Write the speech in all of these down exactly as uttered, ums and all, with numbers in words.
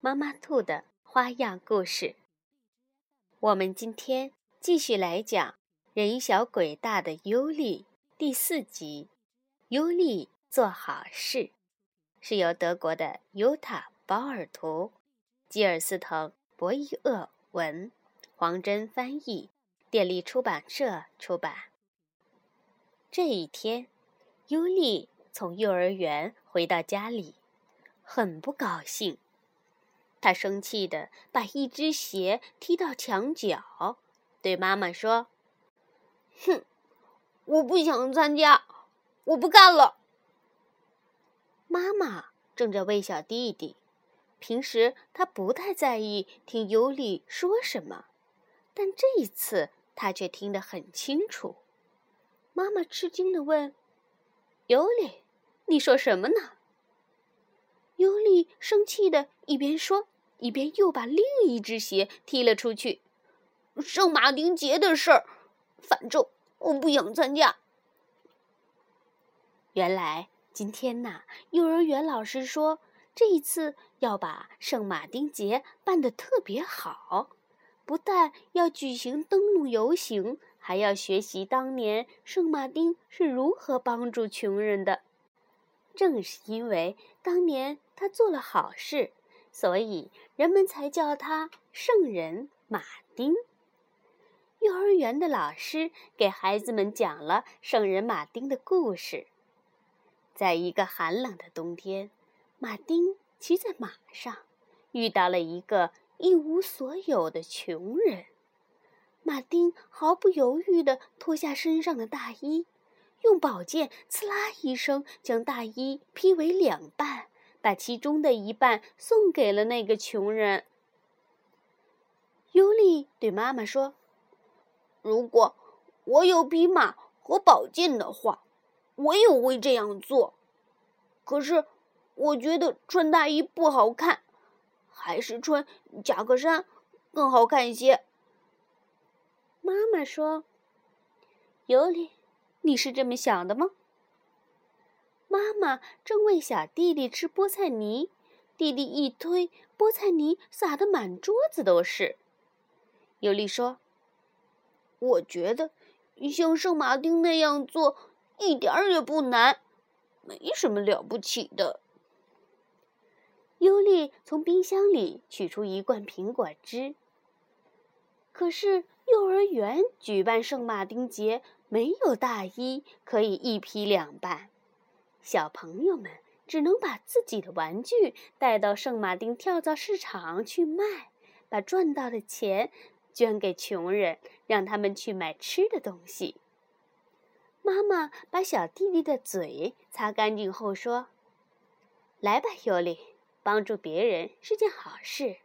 妈妈兔的花样故事。我们今天继续来讲《人小鬼大的尤利》第四集，尤利做好事，是由德国的尤塔·保尔图、基尔斯滕·博伊厄文、黄真翻译，电力出版社出版。这一天，尤利从幼儿园回到家里，很不高兴。他生气地把一只鞋踢到墙角，对妈妈说：“哼，我不想参加，我不干了。”妈妈正在喂小弟弟，平时她不太在意听尤利说什么，但这一次她却听得很清楚。妈妈吃惊地问：“尤利，你说什么呢？”尤利生气地一边说，一边又把另一只鞋踢了出去。圣马丁节的事儿，反正我不想参加。原来今天呐、啊，幼儿园老师说，这一次要把圣马丁节办得特别好，不但要举行灯笼游行，还要学习当年圣马丁是如何帮助穷人的。正是因为当年他做了好事，所以人们才叫他圣人马丁。幼儿园的老师给孩子们讲了圣人马丁的故事。在一个寒冷的冬天，马丁骑在马上，遇到了一个一无所有的穷人。马丁毫不犹豫地脱下身上的大衣，用宝剑刺啦一声将大衣劈为两半，把其中的一半送给了那个穷人。尤利对妈妈说：“如果我有匹马和宝剑的话，我也会这样做。可是我觉得穿大衣不好看，还是穿夹克衫更好看一些。”妈妈说：“尤利，你是这么想的吗？”妈妈正喂小弟弟吃菠菜泥，弟弟一推，菠菜泥撒得满桌子都是。尤利说：“我觉得像圣马丁那样做一点儿也不难，没什么了不起的。”尤利从冰箱里取出一罐苹果汁。可是幼儿园举办圣马丁节，没有大衣可以一劈两半，小朋友们只能把自己的玩具带到圣马丁跳蚤市场去卖，把赚到的钱捐给穷人，让他们去买吃的东西。妈妈把小弟弟的嘴擦干净后说：“来吧，尤利，帮助别人是件好事，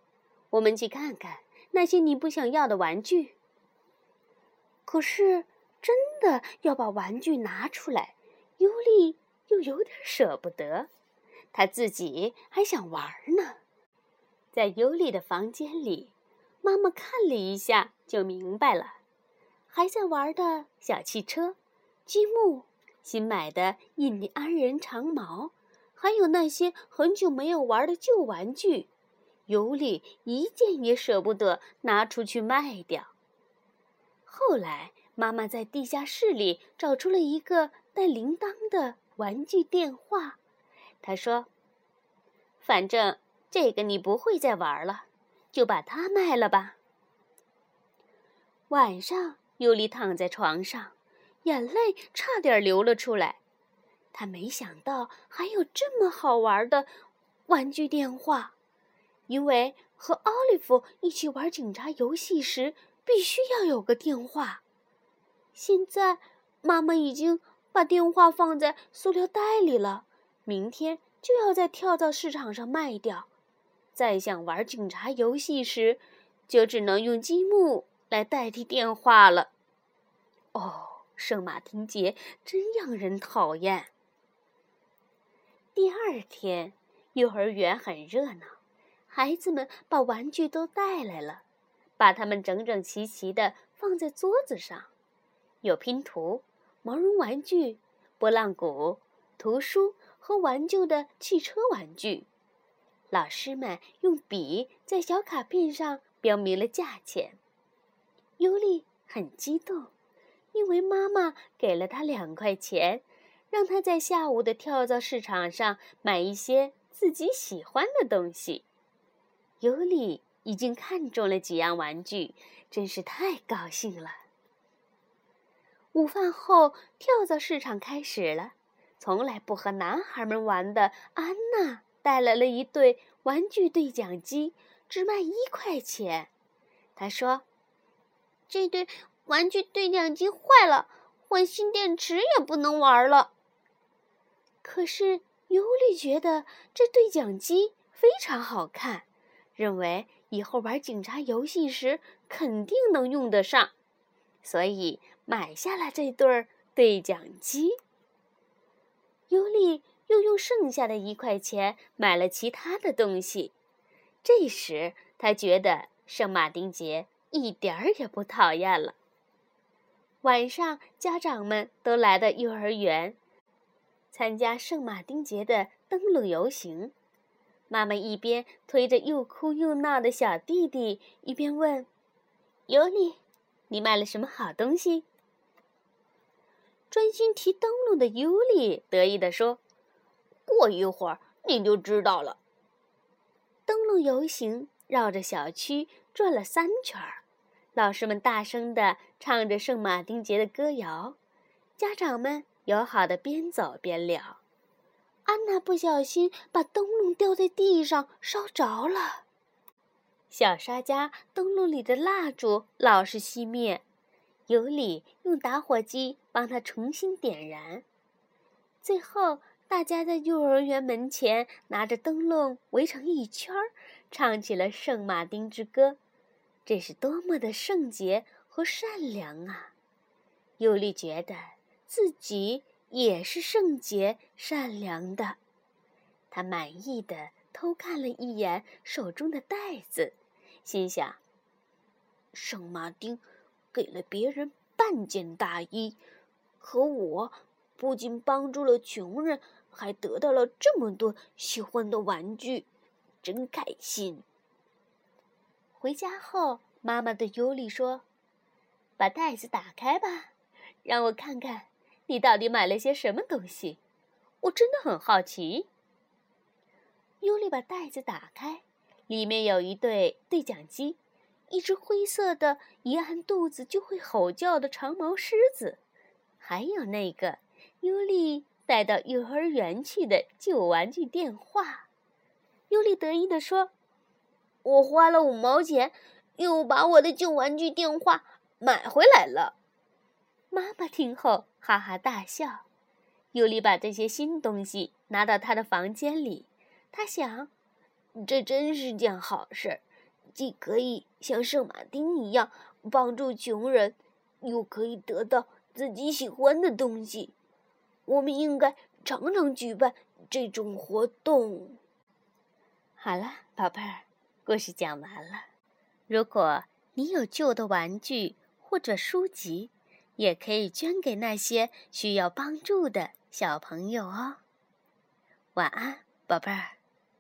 我们去看看那些你不想要的玩具。”可是真的要把玩具拿出来，尤利又有点舍不得，他自己还想玩呢。在尤利的房间里，妈妈看了一下就明白了，还在玩的小汽车、积木、新买的印第安人长矛，还有那些很久没有玩的旧玩具，尤利一件也舍不得拿出去卖掉。后来妈妈在地下室里找出了一个带铃铛的玩具电话，她说：“反正这个你不会再玩了，就把它卖了吧。”晚上，尤利躺在床上，眼泪差点流了出来。他没想到还有这么好玩的玩具电话，因为和奥利弗一起玩警察游戏时，必须要有个电话。现在妈妈已经把电话放在塑料袋里了，明天就要在跳蚤市场上卖掉。再想玩警察游戏时，就只能用积木来代替电话了。哦，圣马丁节真让人讨厌。第二天，幼儿园很热闹，孩子们把玩具都带来了，把它们整整齐齐地放在桌子上，有拼图、毛绒玩具、拨浪鼓、图书和玩旧的汽车玩具。老师们用笔在小卡片上标明了价钱。尤利很激动，因为妈妈给了他两块钱，让他在下午的跳蚤市场上买一些自己喜欢的东西。尤利已经看中了几样玩具，真是太高兴了。午饭后，跳蚤市场开始了。从来不和男孩们玩的安娜带来了一对玩具对讲机，只卖一块钱。她说：“这对玩具对讲机坏了，换新电池也不能玩了。”可是尤利觉得这对讲机非常好看，认为以后玩警察游戏时肯定能用得上，所以买下了这对对讲机。尤利又用剩下的一块钱买了其他的东西。这时他觉得圣马丁节一点儿也不讨厌了。晚上，家长们都来到幼儿园参加圣马丁节的灯笼游行。妈妈一边推着又哭又闹的小弟弟，一边问：“尤利，你买了什么好东西？”专心提灯笼的尤利得意地说：“过一会儿你就知道了。”灯笼游行绕着小区转了三圈，老师们大声地唱着圣马丁节的歌谣，家长们友好地边走边聊。安娜不小心把灯笼掉在地上烧着了，小沙家灯笼里的蜡烛老是熄灭，尤里用打火机帮他重新点燃。最后，大家在幼儿园门前拿着灯笼围成一圈，唱起了圣马丁之歌。这是多么的圣洁和善良啊！尤里觉得自己也是圣洁善良的。他满意的偷看了一眼手中的袋子，心想：圣马丁给了别人半件大衣，可我不仅帮助了穷人，还得到了这么多喜欢的玩具，真开心。回家后，妈妈对尤利说：“把袋子打开吧，让我看看你到底买了些什么东西，我真的很好奇。”尤利把袋子打开，里面有一对对讲机，一只灰色的一按肚子就会吼叫的长毛狮子，还有那个尤利带到幼儿园去的旧玩具电话。尤利得意地说：“我花了五毛钱又把我的旧玩具电话买回来了。”妈妈听后哈哈大笑。尤利把这些新东西拿到他的房间里，他想，这真是件好事，既可以像圣马丁一样帮助穷人，又可以得到自己喜欢的东西。我们应该常常举办这种活动。好了，宝贝儿，故事讲完了。如果你有旧的玩具或者书籍，也可以捐给那些需要帮助的小朋友哦。晚安，宝贝儿。